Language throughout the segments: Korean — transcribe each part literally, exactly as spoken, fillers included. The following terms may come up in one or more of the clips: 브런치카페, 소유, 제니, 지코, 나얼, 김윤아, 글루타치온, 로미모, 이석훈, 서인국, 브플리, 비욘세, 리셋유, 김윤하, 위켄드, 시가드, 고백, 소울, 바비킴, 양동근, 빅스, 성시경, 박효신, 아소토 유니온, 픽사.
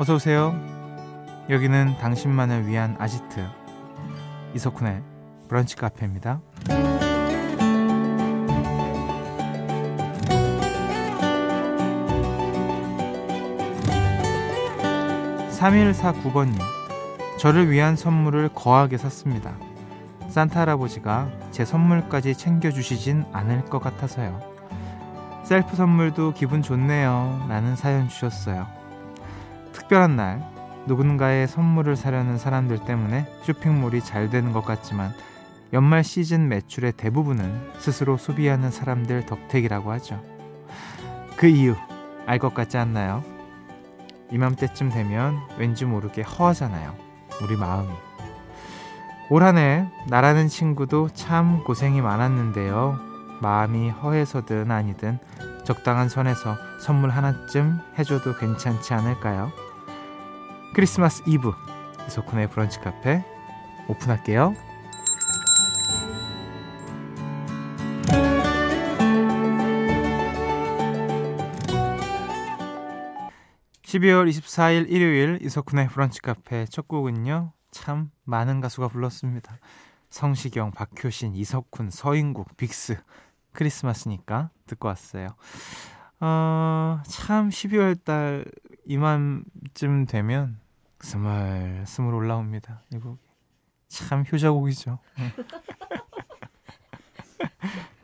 어서오세요. 여기는 당신만을 위한 아지트 이석훈의 브런치 카페입니다. 삼일사구 번님, 저를 위한 선물을 거하게 샀습니다. 산타 할아버지가 제 선물까지 챙겨주시진 않을 것 같아서요. 셀프 선물도 기분 좋네요 라는 사연 주셨어요. 특별한 날 누군가의 선물을 사려는 사람들 때문에 쇼핑몰이 잘 되는 것 같지만 연말 시즌 매출의 대부분은 스스로 소비하는 사람들 덕택이라고 하죠. 그 이유 알 것 같지 않나요? 이맘때쯤 되면 왠지 모르게 허하잖아요, 우리 마음이. 올 한 해 나라는 친구도 참 고생이 많았는데요. 마음이 허해서든 아니든 적당한 선에서 선물 하나쯤 해줘도 괜찮지 않을까요? 크리스마스 이브 이석훈의 브런치 카페 오픈할게요. 십이월 이십사일 일요일 이석훈의 브런치 카페 첫 곡은요, 참 많은 가수가 불렀습니다. 성시경, 박효신, 이석훈, 서인국, 빅스. 크리스마스니까 듣고 왔어요. 어, 참 십이월달 이맘쯤 되면 스멀 스멀 올라옵니다. 이 곡이 참 효자곡이죠.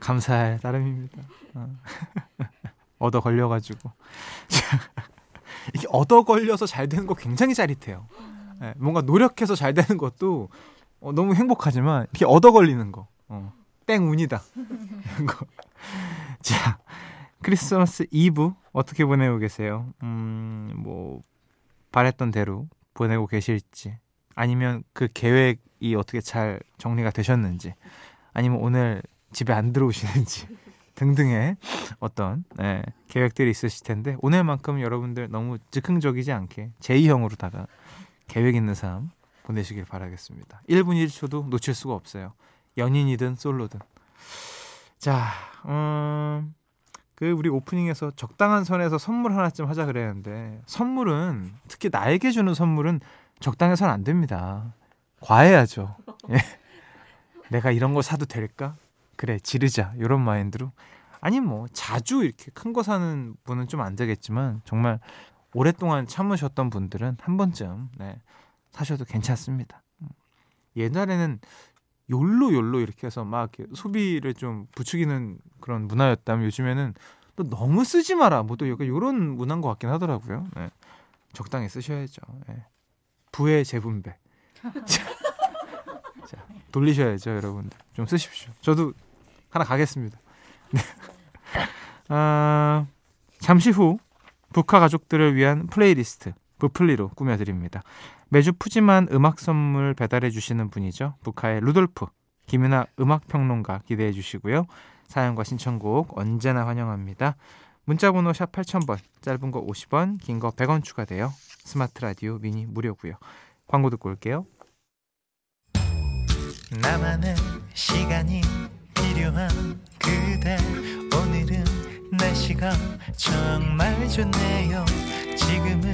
감사할 따름입니다. 얻어 걸려가지고 이게 얻어 걸려서 잘 되는 거 굉장히 짜릿해요. 네, 뭔가 노력해서 잘 되는 것도 어, 너무 행복하지만 이렇게 얻어 걸리는 거 어, 땡운이다 이런 거. 자, 크리스마스 이브 어떻게 보내고 계세요? 음, 뭐 바랬던 대로 보내고 계실지, 아니면 그 계획이 어떻게 잘 정리가 되셨는지, 아니면 오늘 집에 안 들어오시는지 등등의 어떤 네, 계획들이 있으실 텐데 오늘만큼 여러분들 너무 즉흥적이지 않게 제이형으로다가 계획 있는 삶 보내시길 바라겠습니다. 일 분 일 초도 놓칠 수가 없어요. 연인이든 솔로든. 자, 음, 그 우리 오프닝에서 적당한 선에서 선물 하나쯤 하자 그랬는데 선물은, 특히 나에게 주는 선물은 적당해서는 안 됩니다. 과해야죠. 예. 내가 이런 거 사도 될까? 그래, 지르자. 이런 마인드로. 아니 뭐 자주 이렇게 큰 거 사는 분은 좀 안 되겠지만 정말 오랫동안 참으셨던 분들은 한 번쯤 네, 사셔도 괜찮습니다. 옛날에는 욜로 욜로 이렇게 해서 막 이렇게 소비를 좀 부추기는 그런 문화였다면 요즘에는 또 너무 쓰지 마라 뭐 또 이런 문화인 것 같긴 하더라고요. 네. 적당히 쓰셔야죠. 네. 부의 재분배. 자, 돌리셔야죠 여러분들. 좀 쓰십시오. 저도 하나 가겠습니다. 네. 아, 잠시 후 북카 가족들을 위한 플레이리스트 브플리로 꾸며드립니다. 매주 푸짐한 음악 선물 배달해주시는 분이죠. 북카의 루돌프, 김윤하 음악평론가 기대해 주시고요. 사연과 신청곡 언제나 환영합니다. 문자번호 샵 팔천 번, 짧은 거 오십 원, 긴 거 백 원 추가돼요. 스마트 라디오 미니 무료고요. 광고 듣고 올게요. 나만의 시간이 필요한 그대, 오늘은 날씨가 정말 좋네요. 지금은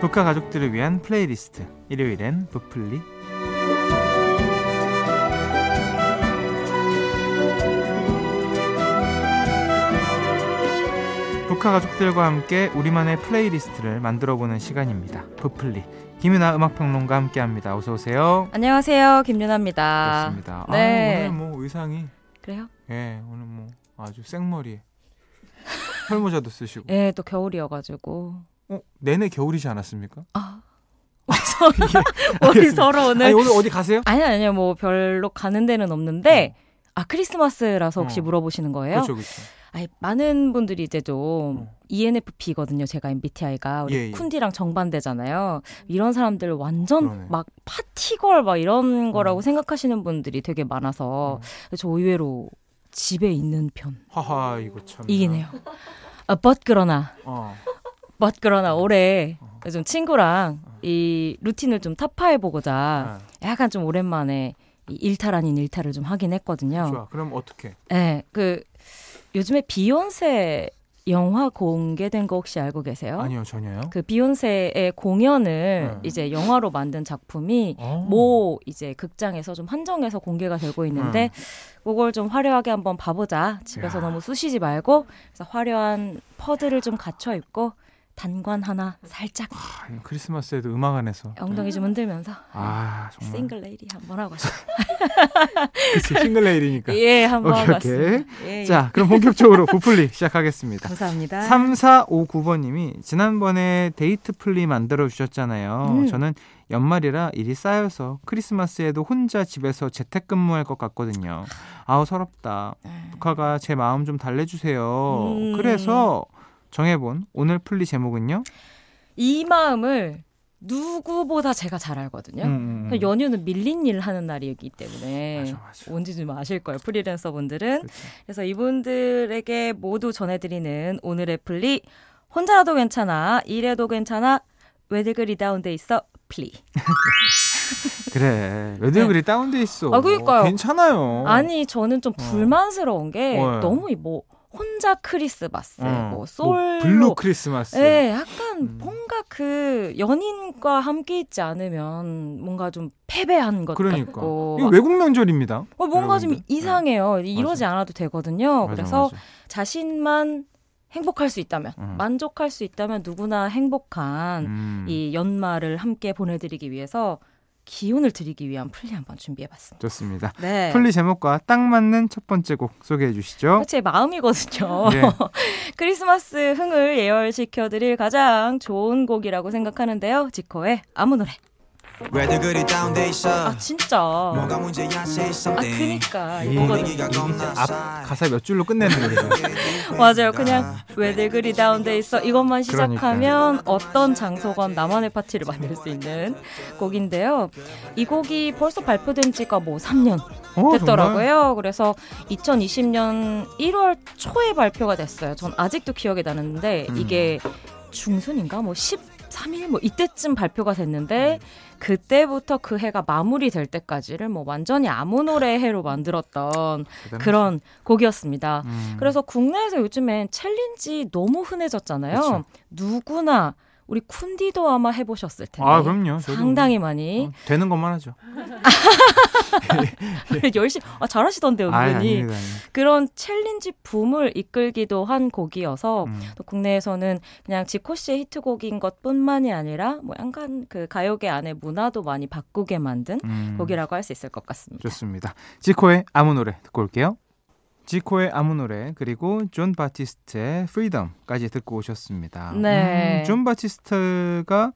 북카 가족들을 위한 플레이리스트 일요일엔 브플리. 북카 가족들과 함께 우리만의 플레이리스트를 만들어보는 시간입니다. 브플리 김윤아 음악평론가 함께합니다. 어서 오세요. 안녕하세요, 김윤아입니다. 그렇습니다. 네. 아, 오늘 뭐 의상이 그래요? 예, 오늘 뭐 아주 생머리에 털모자도 쓰시고. 예, 또 겨울이어가지고. 어, 내내 겨울이지 않았습니까? 아, 우리 서로 오늘 아니, 오늘 어디 가세요? 아니 아니요, 뭐 별로 가는 데는 없는데 어. 아, 크리스마스라서 혹시 어. 물어보시는 거예요? 그렇죠, 그렇죠. 아니, 많은 분들이 이제 좀 어. 이엔에프피거든요. 제가 엠비티아이가 우리 예, 예. 쿤디랑 정반대잖아요. 이런 사람들 완전 그러네. 막 파티걸 막 이런 어. 거라고 생각하시는 분들이 되게 많아서 어. 저 의외로 집에 있는 편. 하하, 이거 참. 이긴 해요. 아, but 그러나. 어. but 그러나 올해 어. 좀 친구랑 어. 이 루틴을 좀 타파해 보고자 어. 약간 좀 오랜만에 이 일탈 아닌 일탈을 좀 하긴 했거든요. 좋아. 그럼 어떻게? 네, 그 요즘에 비욘세 영화 공개된 거 혹시 알고 계세요? 아니요, 전혀요. 그 비욘세의 공연을 네. 이제 영화로 만든 작품이 오. 모 이제 극장에서 좀 한정해서 공개가 되고 있는데 네. 그걸 좀 화려하게 한번 봐보자. 집에서 야. 너무 쑤시지 말고 그래서 화려한 퍼드를 좀 갖춰 입고 단관 하나 살짝. 아, 크리스마스에도 음악 안에서 엉덩이 네. 좀 흔들면서. 아, 정말. 싱글레이디 한번 하고 싶어. 그치, 싱글레이디니까. 예, 한번 하고 싶어요. 예, 자, 예. 그럼 본격적으로 고플리 시작하겠습니다. 감사합니다. 삼사오구 번님이 지난번에 데이트 플리 만들어주셨잖아요. 음. 저는 연말이라 일이 쌓여서 크리스마스에도 혼자 집에서 재택근무할 것 같거든요. 아우, 서럽다. 북하가 제 마음 좀 달래주세요. 음. 그래서 정해본 오늘 플리 제목은요? 이 마음을 누구보다 제가 잘 알거든요. 음, 음. 연휴는 밀린 일 하는 날이기 때문에 맞아, 맞아. 뭔지 좀 아실 거예요. 프리랜서분들은. 그치. 그래서 이분들에게 모두 전해드리는 오늘의 플리. 혼자라도 괜찮아. 일해도 괜찮아. 왜들 그리 다운돼 있어? 플리. 그래. 왜들 그리 네. 다운돼 있어. 아, 그러니까요. 괜찮아요. 아니, 저는 좀 불만스러운 게 어. 너무 뭐 혼자 크리스마스, 어, 뭐 솔로, 뭐 블루 크리스마스. 네, 약간 음. 뭔가 그 연인과 함께 있지 않으면 뭔가 좀 패배한 것 그러니까. 같고. 이거 외국 명절입니다. 어, 뭔가 좀 분들. 이상해요. 네. 이러지 맞아. 않아도 되거든요. 맞아, 그래서 맞아. 자신만 행복할 수 있다면, 음. 만족할 수 있다면 누구나 행복한 음. 이 연말을 함께 보내드리기 위해서 기운을 드리기 위한 플리 한번 준비해봤습니다. 좋습니다. 네. 플리 제목과 딱 맞는 첫 번째 곡 소개해 주시죠. 제 마음이거든요. 네. 크리스마스 흥을 예열시켜드릴 가장 좋은 곡이라고 생각하는데요. 지코의 아무 노래. 아, 진짜. 아, 그니까. 앞 가사 몇 줄로 끝내는 거죠. 맞아요. 그냥 왜들 그리 다운돼 있어. 이것만 시작하면 그러니까. 어떤 장소건 나만의 파티를 만들 수 있는 곡인데요. 이 곡이 벌써 발표된 지가 뭐 삼 년 어, 됐더라고요. 정말? 그래서 이천이십 년 일월 초에 발표가 됐어요. 전 아직도 기억이 나는데 음. 이게 중순인가 뭐 십삼 일 뭐 이때쯤 발표가 됐는데 그때부터 그 해가 마무리될 때까지를 뭐 완전히 아무 노래의 해로 만들었던 그런 곡이었습니다. 음. 그래서 국내에서 요즘엔 챌린지 너무 흔해졌잖아요. 그쵸. 누구나 우리 쿤디도 아마 해보셨을 텐데. 아, 그럼요. 상당히 많이. 어, 되는 것만 하죠. 열심히. 아, 잘하시던데요, 분이. 그런 챌린지 붐을 이끌기도 한 곡이어서 음. 또 국내에서는 그냥 지코 씨의 히트곡인 것뿐만이 아니라 뭐 약간 그 가요계 안에 문화도 많이 바꾸게 만든 음. 곡이라고 할 수 있을 것 같습니다. 좋습니다. 지코의 아무 노래 듣고 올게요. 지코의 아무 노래 그리고 존 바티스트의 프리덤까지 듣고 오셨습니다. 네. 음, 존 바티스트가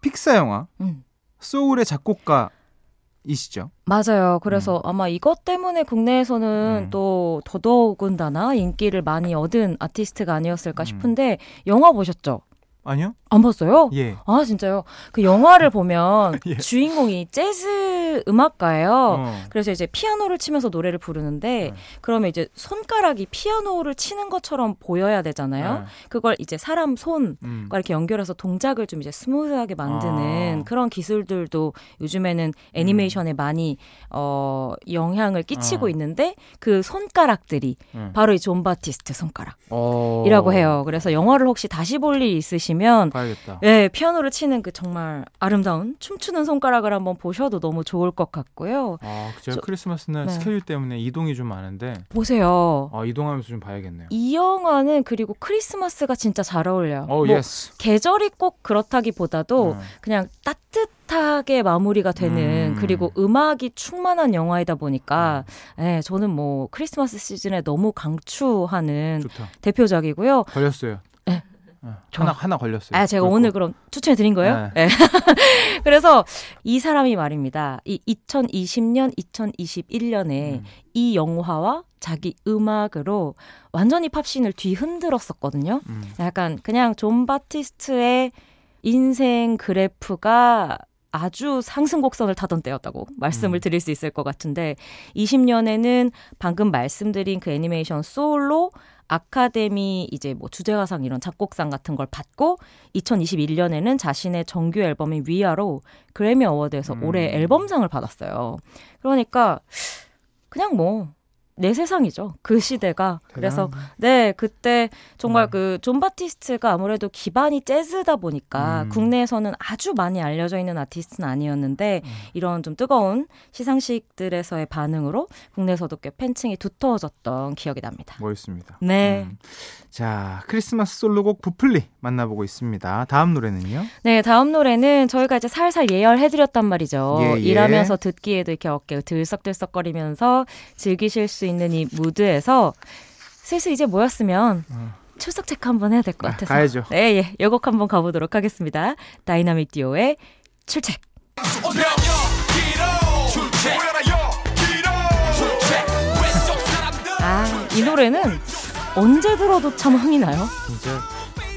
픽사 영화 음. 소울의 작곡가이시죠? 맞아요. 그래서 음. 아마 이것 때문에 국내에서는 음. 또 더더군다나 인기를 많이 얻은 아티스트가 아니었을까 싶은데 음. 영화 보셨죠? 아니요. 안 봤어요? 예. 아, 진짜요? 그 영화를 보면 예. 주인공이 재즈 음악가예요. 어. 그래서 이제 피아노를 치면서 노래를 부르는데 어. 그러면 이제 손가락이 피아노를 치는 것처럼 보여야 되잖아요. 어. 그걸 이제 사람 손과 음. 이렇게 연결해서 동작을 좀 이제 스무스하게 만드는 어. 그런 기술들도 요즘에는 애니메이션에 음. 많이 어, 영향을 끼치고 어. 있는데 그 손가락들이 음. 바로 이 존 바티스트 손가락이라고 해요. 그래서 영화를 혹시 다시 볼 일 있으시면 봐야겠다. 네, 피아노를 치는 그 정말 아름다운 춤추는 손가락을 한번 보셔도 너무 좋을 것 같고요. 아, 제가 저, 크리스마스 날 네. 스케줄 때문에 이동이 좀 많은데 보세요. 아, 이동하면서 좀 봐야겠네요. 이 영화는 그리고 크리스마스가 진짜 잘 어울려요. 오, 뭐, 예스. 계절이 꼭 그렇다기보다도 음. 그냥 따뜻하게 마무리가 되는 음. 그리고 음악이 충만한 영화이다 보니까 음. 네, 저는 뭐 크리스마스 시즌에 너무 강추하는 좋다. 대표작이고요. 걸렸어요. 전화 어. 하나 걸렸어요. 아, 제가 그렇고. 오늘 그럼 추천해드린 거예요? 네. 네. 그래서 이 사람이 말입니다. 이 이천이십 년, 이천이십일 년에 음. 이 영화와 자기 음악으로 완전히 팝씬을 뒤흔들었었거든요. 음. 약간 그냥 존 바티스트의 인생 그래프가 아주 상승 곡선을 타던 때였다고 말씀을 음. 드릴 수 있을 것 같은데, 이십 년에는 방금 말씀드린 그 애니메이션 소울로 아카데미 이제 뭐 주제가상 이런 작곡상 같은 걸 받고, 이천이십일 년에는 자신의 정규 앨범인 위아로 그래미 어워드에서 음. 올해 앨범상을 받았어요. 그러니까 그냥 뭐 내 세상이죠, 그 시대가. 그래서 네, 그때 정말 음. 그 존 바티스트가 아무래도 기반이 재즈다 보니까 음. 국내에서는 아주 많이 알려져 있는 아티스트는 아니었는데 음. 이런 좀 뜨거운 시상식들에서의 반응으로 국내에서도 꽤 팬층이 두터워졌던 기억이 납니다. 멋있습니다. 네. 음. 자, 크리스마스 솔로곡 브플리 만나보고 있습니다. 다음 노래는요? 네, 다음 노래는 저희가 이제 살살 예열해드렸단 말이죠. 예, 예. 일하면서 듣기에도 이렇게 어깨 들썩들썩거리면서 즐기실 수 있는 이 무드에서 슬슬 이제 모였으면 어. 출석 체크 한번 해야 될 것 같아서 아, 가야죠. 네, 예, 요곡 한번 가보도록 하겠습니다. 다이나믹 듀오의 출첵. 아, 이 노래는 언제 들어도 참 흥이 나요. 진짜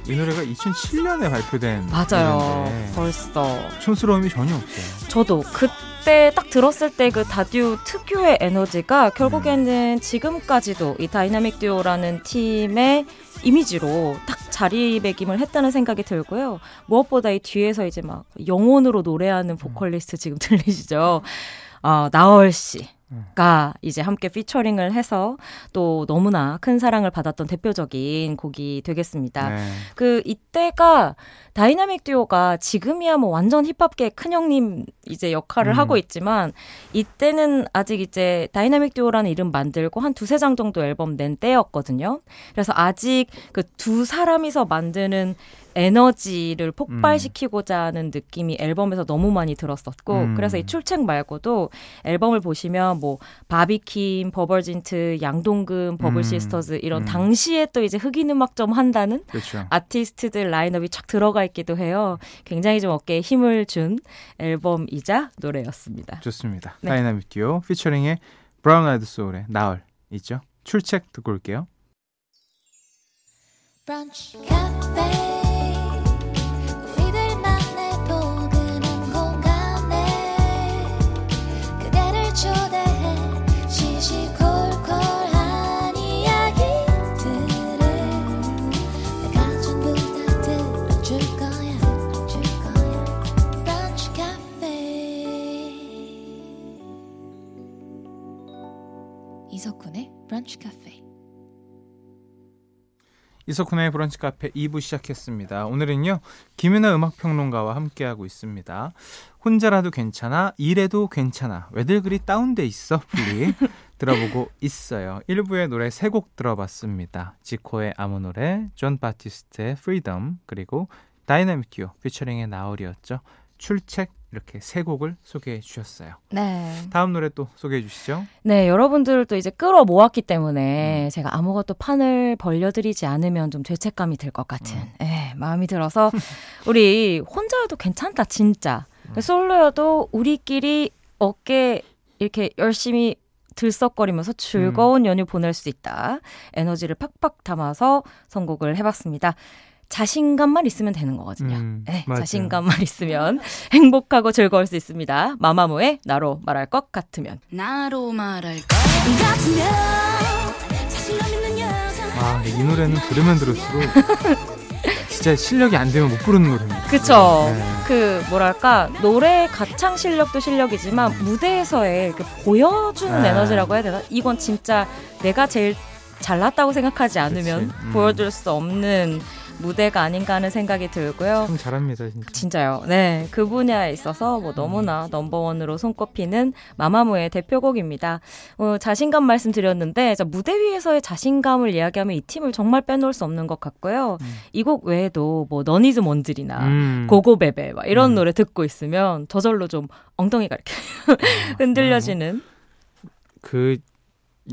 이 노래가 이천칠 년에 발표된 맞아요. 노래인데 벌써 촌스러움이 전혀 없어요. 저도 그 그때 딱 들었을 때 그 다듀 특유의 에너지가 결국에는 지금까지도 이 다이나믹 듀오라는 팀의 이미지로 딱 자리매김을 했다는 생각이 들고요. 무엇보다 이 뒤에서 이제 막 영혼으로 노래하는 보컬리스트 지금 들리시죠? 어, 나얼 씨. 가 이제 함께 피처링을 해서 또 너무나 큰 사랑을 받았던 대표적인 곡이 되겠습니다. 네. 그 이때가 다이나믹 듀오가 지금이야 뭐 완전 힙합계 큰형님 이제 역할을 음. 하고 있지만, 이때는 아직 이제 다이나믹 듀오라는 이름 만들고 한 두세 장 정도 앨범 낸 때였거든요. 그래서 아직 그 두 사람이서 만드는 에너지를 폭발시키고자 음. 하는 느낌이 앨범에서 너무 많이 들었었고 음. 그래서 이 출첵 말고도 앨범을 보시면 뭐 바비킴, 버벌진트, 양동근, 버블시스터즈 음. 이런 음. 당시에 또 이제 흑인 음악 좀 한다는 그렇죠. 아티스트들 라인업이 쫙 들어가 있기도 해요. 굉장히 좀 어깨에 힘을 준 앨범이자 노래였습니다. 좋습니다. 네. 다이나믹 듀오 피처링의 브라운 아이드 소울의 나얼 있죠? 출첵 듣고 올게요. 브런치 카페 이석훈의 브런치 카페. 이석훈의 브런치 카페 이 부 시작했습니다. 오늘은요, 김윤하 음악평론가와 함께하고 있습니다. 혼자라도 괜찮아, 일해도 괜찮아, 왜들 그리 다운돼 있어 플리 들어보고 있어요. 일 부의 노래 세 곡 들어봤습니다. 지코의 아무 노래, 존 바티스트의 프리덤, 그리고 다이나믹 듀오 피처링의 나얼이었죠. 출첵, 이렇게 세 곡을 소개해 주셨어요. 네. 다음 노래 또 소개해 주시죠. 네, 여러분들을 또 이제 끌어 모았기 때문에 음. 제가 아무것도 판을 벌려드리지 않으면 좀 죄책감이 들 것 같은 음. 네, 마음이 들어서 우리 혼자여도 괜찮다 진짜. 음. 솔로여도 우리끼리 어깨 이렇게 열심히 들썩거리면서 즐거운 음. 연휴 보낼 수 있다. 에너지를 팍팍 담아서 선곡을 해봤습니다. 자신감만 있으면 되는 거거든요. 음, 네, 자신감만 있으면 행복하고 즐거울 수 있습니다. 마마무의 나로 말할 것 같으면. 나로 말할 것 같으면. 아, 이 노래는 들으면 들을수록 진짜 실력이 안 되면 못 부르는 노래입니다. 그쵸. 네. 그 뭐랄까, 노래 가창 실력도 실력이지만 무대에서의 그 보여주는 네. 에너지라고 해야 되나? 이건 진짜 내가 제일 잘났다고 생각하지 않으면 음. 보여줄 수 없는 무대가 아닌가 하는 생각이 들고요. 참 잘합니다, 진짜. 진짜요. 네, 그 분야에 있어서 뭐 너무나 넘버원으로 손꼽히는 마마무의 대표곡입니다. 어, 자신감 말씀드렸는데, 자, 무대 위에서의 자신감을 이야기하면 이 팀을 정말 빼놓을 수 없는 것 같고요. 음. 이 곡 외에도 뭐 너니즈 몬들이나 음. 고고베베 막 이런 음. 노래 듣고 있으면 저절로 좀 엉덩이가 이렇게 흔들려지는. 그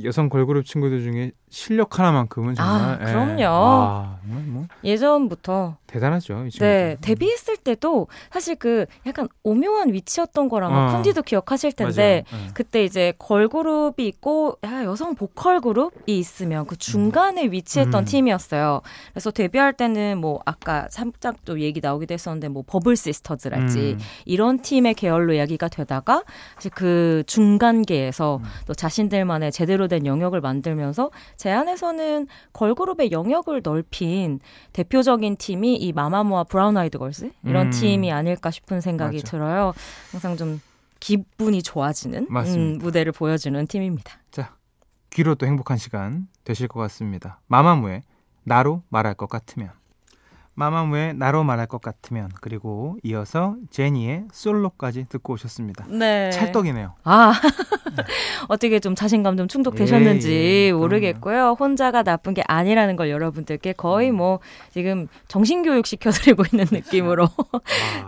여성 걸그룹 친구들 중에 실력 하나만큼은 정말. 아, 그럼요. 예. 와, 뭐 예전부터 대단하죠. 이 친구들. 네, 데뷔했을 때도 사실 그 약간 오묘한 위치였던 거랑 쿤디도 어. 기억하실 텐데 맞아요. 그때 이제 걸그룹이 있고 여성 보컬 그룹이 있으면 그 중간에 음. 위치했던 음. 팀이었어요. 그래서 데뷔할 때는 뭐 아까 살짝 또 얘기 나오기도 했었는데 뭐 버블 시스터즈랄지 음. 이런 팀의 계열로 이야기가 되다가 이제 그 중간계에서 음. 또 자신들만의 제대로 된 영역을 만들면서 제 안에서는 걸그룹의 영역을 넓힌 대표적인 팀이 이 마마무와 브라운 아이드 걸스 이런 음. 팀이 아닐까 싶은 생각이 맞아. 들어요. 항상 좀 기분이 좋아지는 음, 무대를 보여주는 팀입니다. 자, 귀로 또 행복한 시간 되실 것 같습니다. 마마무의 나로 말할 것 같으면, 마마무의 나로 말할 것 같으면, 그리고 이어서 제니의 솔로까지 듣고 오셨습니다. 네. 찰떡이네요. 아, 네. 어떻게 좀 자신감 좀 충족되셨는지 예, 예, 모르겠고요. 혼자가 나쁜 게 아니라는 걸 여러분들께 거의 뭐 지금 정신교육 시켜드리고 있는 느낌으로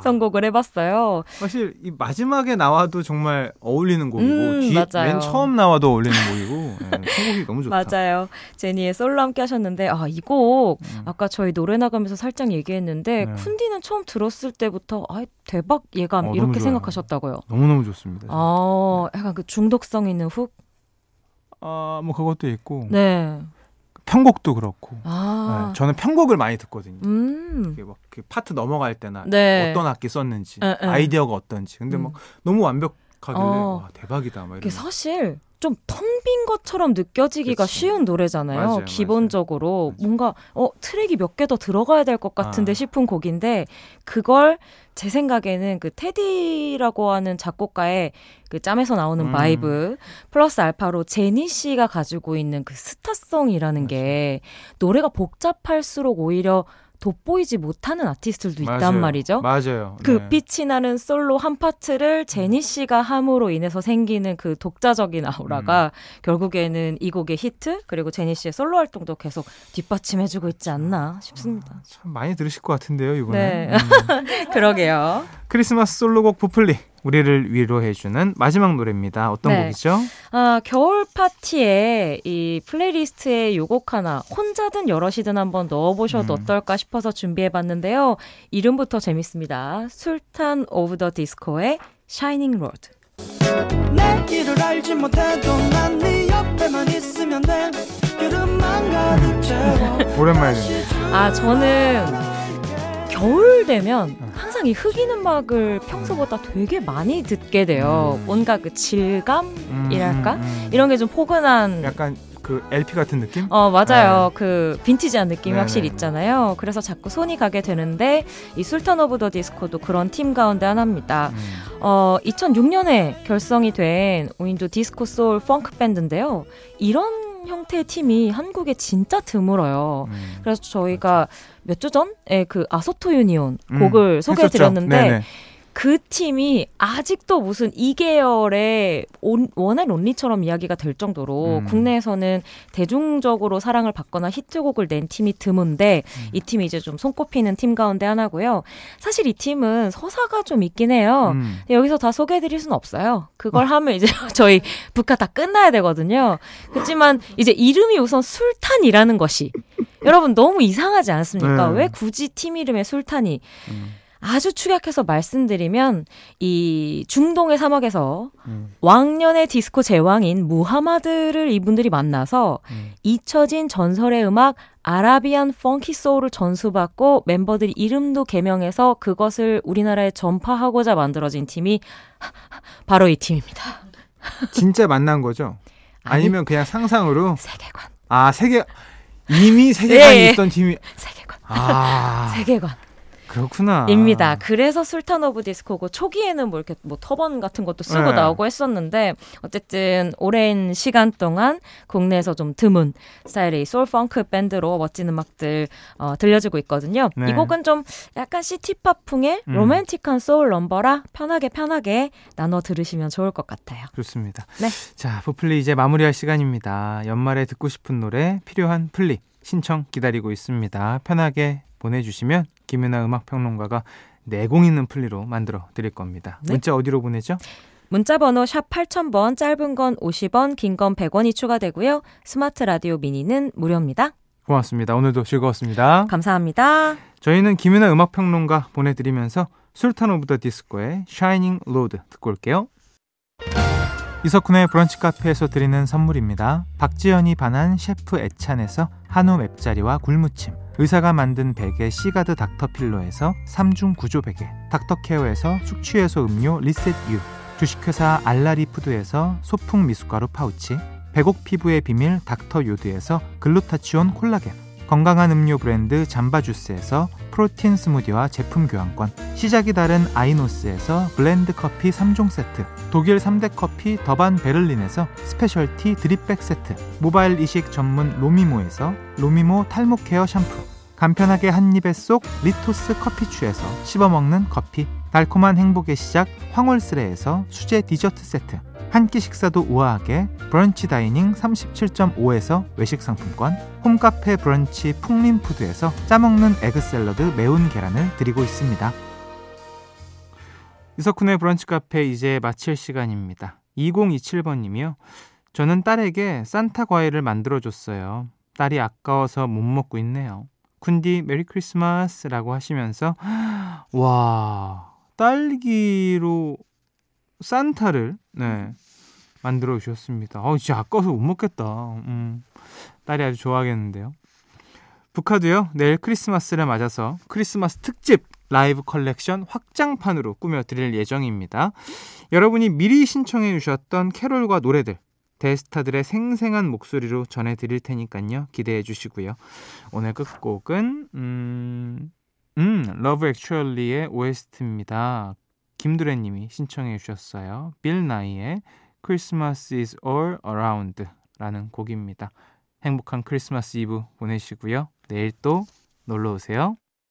선곡을 해봤어요. 사실 이 마지막에 나와도 정말 어울리는 곡이고 음, 뒤, 맨 처음 나와도 어울리는 곡이고 네, 선곡이 너무 좋다. 맞아요. 제니의 솔로 함께 하셨는데 아, 이 곡 음. 아까 저희 노래 나가면서 살짝 얘기했는데 네. 쿤디는 처음 들었을 때부터 아, 대박 예감 어, 이렇게 생각하셨다고요. 너무너무 좋습니다. 아, 네. 약간 그 중독성 있는 훅? 아, 뭐 그것도 있고 네. 편곡도 그렇고 아. 네, 저는 편곡을 많이 듣거든요. 음. 막 그 파트 넘어갈 때나 네. 어떤 악기 썼는지 에, 에. 아이디어가 어떤지 근데 음. 막 너무 완벽하길래 어. 와, 대박이다 막 이런. 이게 사실 좀 텅 빈 것처럼 느껴지기가 그치. 쉬운 노래잖아요. 맞아요, 기본적으로 맞아요. 뭔가 어 트랙이 몇 개 더 들어가야 될 것 같은데 아. 싶은 곡인데 그걸 제 생각에는 그 테디라고 하는 작곡가의 그 짬에서 나오는 음. 바이브 플러스 알파로 제니 씨가 가지고 있는 그 스타성이라는 맞아요. 게 노래가 복잡할수록 오히려 돋보이지 못하는 아티스트들도 있단 맞아요. 말이죠. 맞아요. 그 네. 빛이 나는 솔로 한 파트를 제니 씨가 함으로 인해서 생기는 그 독자적인 아우라가 음. 결국에는 이 곡의 히트 그리고 제니 씨의 솔로 활동도 계속 뒷받침해주고 있지 않나 싶습니다. 아, 참 많이 들으실 것 같은데요, 이번에. 네. 음. 그러게요. 크리스마스 솔로곡 브플리. 우리를 위로해주는 마지막 노래입니다. 어떤 네. 곡이죠? 아, 겨울 파티에 이 플레이리스트에 요 곡 하나 혼자든 여럿이든 한번 넣어보셔도 음. 어떨까 싶어서 준비해봤는데요. 이름부터 재밌습니다. 술탄 오브 더 디스코의 샤이닝 로드. 내 길을 알지 못해도 난 네 옆에만 있으면 돼. 여름만 가득 채워. 오랜만이네. 아, 저는 겨울 되면 항상 이 흑인 음악을 평소보다 되게 많이 듣게 돼요. 음. 뭔가 그 질감이랄까? 음. 이런 게 좀 포근한. 약간 그 엘피 같은 느낌? 어, 맞아요. 네. 그 빈티지한 느낌이 네네. 확실히 있잖아요. 그래서 자꾸 손이 가게 되는데 이 술탄 오브 더 디스코도 그런 팀 가운데 하나입니다. 음. 어, 이천육 년에 결성이 된 오인조 디스코 소울 펑크 밴드인데요. 이런 형태의 팀이 한국에 진짜 드물어요. 음, 그래서 저희가 몇 주 전에 그 아소토 유니온 곡을 음, 소개해드렸는데 네네. 그 팀이 아직도 무슨 이 개월의 원앤온리처럼 이야기가 될 정도로 음. 국내에서는 대중적으로 사랑을 받거나 히트곡을 낸 팀이 드문데 음. 이 팀이 이제 좀 손꼽히는 팀 가운데 하나고요. 사실 이 팀은 서사가 좀 있긴 해요. 음. 여기서 다 소개해드릴 순 없어요. 그걸 어. 하면 이제 저희 북카 다 끝나야 되거든요. 그렇지만 이제 이름이 우선 술탄이라는 것이 여러분 너무 이상하지 않습니까? 네. 왜 굳이 팀 이름에 술탄이 음. 아주 축약해서 말씀드리면 이 중동의 사막에서 음. 왕년의 디스코 제왕인 무하마드를 이분들이 만나서 음. 잊혀진 전설의 음악 아라비안 펑키 소울을 전수받고 멤버들이 이름도 개명해서 그것을 우리나라에 전파하고자 만들어진 팀이 바로 이 팀입니다. 진짜 만난 거죠? 아니, 아니면 그냥 상상으로? 세계관. 아, 세계 이미 세계관이 네. 있던 팀이 세계관. 아. 세계관. 그렇구나. 입니다. 그래서 술탄 오브 디스코고 초기에는 뭐 이렇게 뭐 터번 같은 것도 쓰고 네. 나오고 했었는데 어쨌든 오랜 시간 동안 국내에서 좀 드문 스타일의 소울 펑크 밴드로 멋진 음악들 어, 들려주고 있거든요. 네. 이 곡은 좀 약간 시티팝풍의 음. 로맨틱한 소울 넘버라 편하게 편하게 나눠 들으시면 좋을 것 같아요. 좋습니다. 네. 자, 브플리 이제 마무리할 시간입니다. 연말에 듣고 싶은 노래 필요한 플리 신청 기다리고 있습니다. 편하게 보내주시면 김윤하 음악평론가가 내공 있는 플리로 만들어 드릴 겁니다. 네? 문자 어디로 보내죠? 문자번호 샵 팔천 번, 짧은 건 오십 원, 긴 건 백 원이 추가되고요. 스마트 라디오 미니는 무료입니다. 고맙습니다. 오늘도 즐거웠습니다. 감사합니다. 저희는 김윤하 음악평론가 보내드리면서 술탄 오브 더 디스코의 샤이닝 로드 듣고 올게요. 이석훈의 브런치 카페에서 드리는 선물입니다. 박지연이 반한 셰프 애찬에서 한우 맵자리와 굴무침, 의사가 만든 베개 시가드 닥터필로에서 삼중 구조 베개, 닥터케어에서 숙취해소 음료 리셋유, 주식회사 알라리푸드에서 소풍 미숫가루 파우치, 백옥 피부의 비밀 닥터요드에서 글루타치온 콜라겐, 건강한 음료 브랜드 잠바주스에서 프로틴 스무디와 제품 교환권, 시작이 다른 아이노스에서 블렌드 커피 삼 종 세트, 독일 삼 대 커피 더반 베를린에서 스페셜티 드립백 세트, 모바일 이식 전문 로미모에서 로미모 탈모 케어 샴푸, 간편하게 한입에 쏙 리토스 커피추에서 씹어먹는 커피, 달콤한 행복의 시작 황홀스레에서 수제 디저트 세트, 한 끼 식사도 우아하게 브런치 다이닝 삼십칠 점 오에서 외식 상품권, 홈카페 브런치 풍림푸드에서 짜먹는 에그 샐러드 매운 계란을 드리고 있습니다. 이석훈의 브런치 카페 이제 마칠 시간입니다. 이공이칠 번님이요. 저는 딸에게 산타 과일을 만들어줬어요. 딸이 아까워서 못 먹고 있네요. 군디 메리 크리스마스라고 하시면서, 와, 딸기로 산타를 네, 만들어 주셨습니다. 아, 진짜 아까워서 못 먹겠다. 음, 딸이 아주 좋아하겠는데요. 북카도요, 내일 크리스마스를 맞아서 크리스마스 특집 라이브 컬렉션 확장판으로 꾸며드릴 예정입니다. 여러분이 미리 신청해 주셨던 캐롤과 노래들, 대스타들의 생생한 목소리로 전해드릴 테니까요. 기대해 주시고요. 오늘 끝곡은 음, 음, Love Actually의 오에스티입니다. 김두래님이 신청해 주셨어요. 빌 나이의 Christmas is all around 라는 곡입니다. 행복한 크리스마스 이브 보내시고요. 내일 또 놀러오세요.